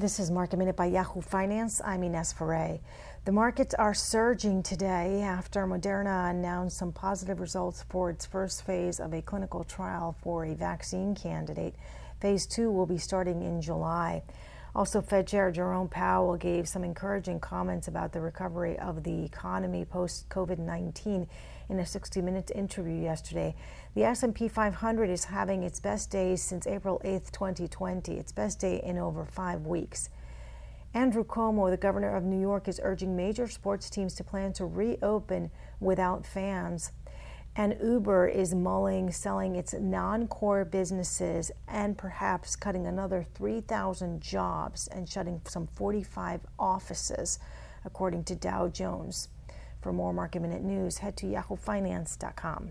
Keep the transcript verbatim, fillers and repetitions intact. This is Market Minute by Yahoo Finance. I'm Ines Ferre. The markets are surging today after Moderna announced some positive results for its first phase of a clinical trial for a vaccine candidate. Phase two will be starting in July. Also, Fed Chair Jerome Powell gave some encouraging comments about the recovery of the economy post-COVID nineteen in a sixty minutes interview yesterday. The S and P five hundred is having its best day since April eighth, twenty twenty, its best day in over five weeks. Andrew Cuomo, the governor of New York, is urging major sports teams to plan to reopen without fans. And Uber is mulling selling its non-core businesses and perhaps cutting another three thousand jobs and shutting some forty-five offices, according to Dow Jones. For more Market Minute news, head to yahoo finance dot com.